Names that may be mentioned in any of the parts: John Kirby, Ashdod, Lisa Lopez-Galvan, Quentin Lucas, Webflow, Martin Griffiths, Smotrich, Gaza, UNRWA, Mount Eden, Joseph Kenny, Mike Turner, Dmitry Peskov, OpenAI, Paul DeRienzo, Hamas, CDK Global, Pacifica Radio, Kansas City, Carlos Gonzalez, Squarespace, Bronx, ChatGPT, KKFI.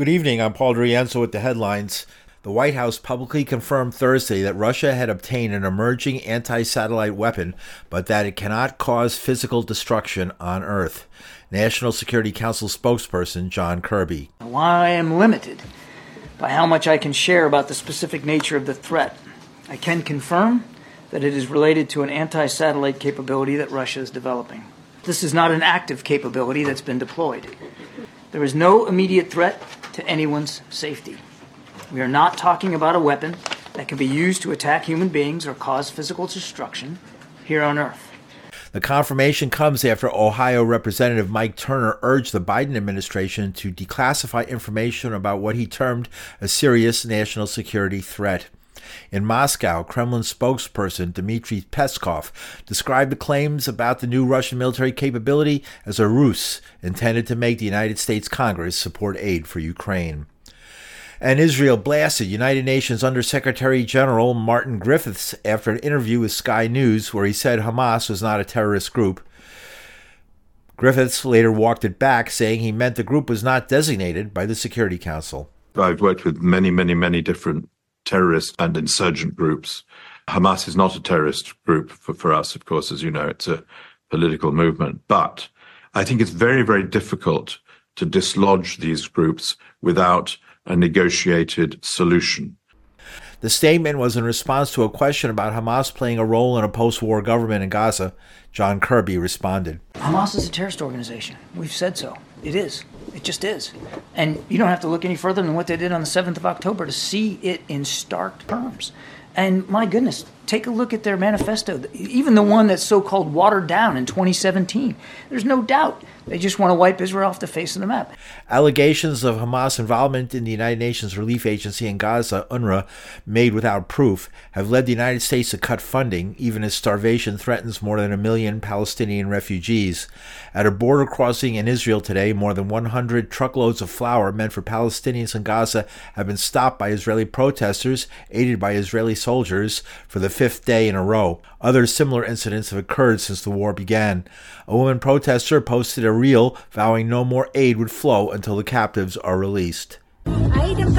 Good evening, I'm Paul DeRienzo with the headlines. The White House publicly confirmed Thursday that Russia had obtained an emerging anti-satellite weapon, but that it cannot cause physical destruction on Earth. National Security Council spokesperson John Kirby. While I am limited by how much I can share about the specific nature of the threat, I can confirm that it is related to an anti-satellite capability that Russia is developing. This is not an active capability that's been deployed. There is no immediate threat to anyone's safety. We are not talking about a weapon that can be used to attack human beings or cause physical destruction here on Earth. The confirmation comes after Ohio Representative Mike Turner urged the Biden administration to declassify information about what he termed a serious national security threat. In Moscow, Kremlin spokesperson Dmitry Peskov described the claims about the new Russian military capability as a ruse intended to make the United States Congress support aid for Ukraine. And Israel blasted United Nations Undersecretary General Martin Griffiths after an interview with Sky News where he said Hamas was not a terrorist group. Griffiths later walked it back, saying he meant the group was not designated by the Security Council. I've worked with many different terrorist and insurgent groups. Hamas is not a terrorist group for us, of course, as you know. It's a political movement. But I think it's very difficult to dislodge these groups without a negotiated solution. The statement was in response to a question about Hamas playing a role in a post-war government in Gaza. John Kirby responded. Hamas is a terrorist organization. We've said so. It is. It just is. And you don't have to look any further than what they did on the 7th of October to see it in stark terms. And my goodness, take a look at their manifesto, even the one that's so-called watered down in 2017. There's no doubt they just want to wipe Israel off the face of the map. Allegations of Hamas involvement in the United Nations Relief Agency in Gaza, UNRWA, made without proof, have led the United States to cut funding, even as starvation threatens more than 1 million Palestinian refugees. At a border crossing in Israel today, more than 100 truckloads of flour meant for Palestinians in Gaza have been stopped by Israeli protesters, aided by Israeli soldiers, for the 5th day in a row. Other similar incidents have occurred since the war began. A woman protester posted a reel vowing no more aid would flow until the captives are released. The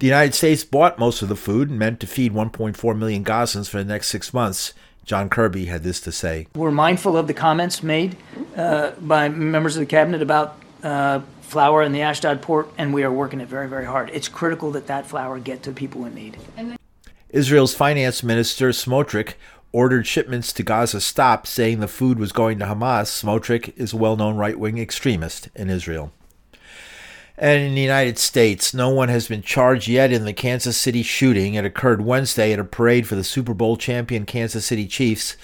United States bought most of the food meant to feed 1.4 million Gazans for the next 6 months. John Kirby had this to say. We're mindful of the comments made by members of the cabinet about flour in the Ashdod port, and we are working it very hard. It's critical that that flour get to people in need. Israel's finance minister, Smotrich, ordered shipments to Gaza stopped, saying the food was going to Hamas. Smotrich is a well-known right-wing extremist in Israel. And in the United States, no one has been charged yet in the Kansas City shooting. It occurred Wednesday at a parade for the Super Bowl champion Kansas City Chiefs.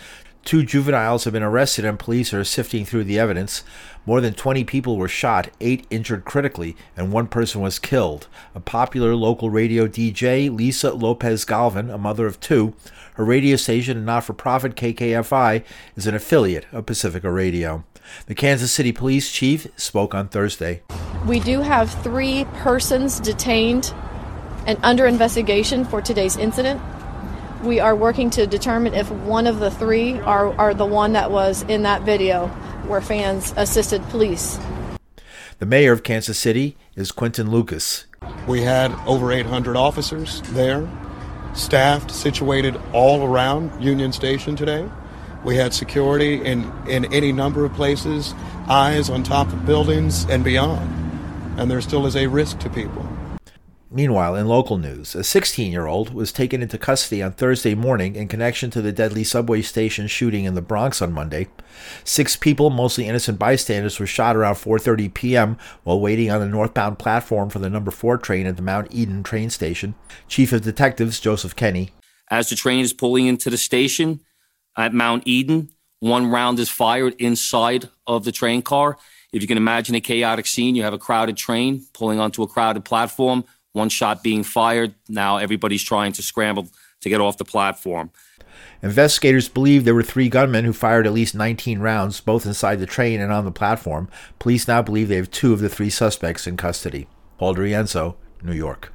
2 juveniles have been arrested and police are sifting through the evidence. More than 20 people were shot, 8 injured critically, and 1 person was killed. A popular local radio DJ, Lisa Lopez-Galvan, a mother of 2, her radio station and not-for-profit KKFI is an affiliate of Pacifica Radio. The Kansas City police chief spoke on Thursday. We do have 3 persons detained and under investigation for today's incident. We are working to determine if one of the 3 are the one that was in that video where fans assisted police. The mayor of Kansas City is Quentin Lucas. We had over 800 officers there, staffed, situated all around Union Station today. We had security in any number of places, eyes on top of buildings and beyond. And there still is a risk to people. Meanwhile, in local news, a 16-year-old was taken into custody on Thursday morning in connection to the deadly subway station shooting in the Bronx on Monday. 6 people, mostly innocent bystanders, were shot around 4:30 p.m. while waiting on the northbound platform for the number 4 train at the Mount Eden train station. Chief of Detectives Joseph Kenny. As the train is pulling into the station at Mount Eden, 1 round is fired inside of the train car. If you can imagine a chaotic scene, you have a crowded train pulling onto a crowded platform. 1 shot being fired. Now everybody's trying to scramble to get off the platform. Investigators believe there were 3 gunmen who fired at least 19 rounds, both inside the train and on the platform. Police now believe they have 2 of the 3 suspects in custody. Paul DeRienzo, New York.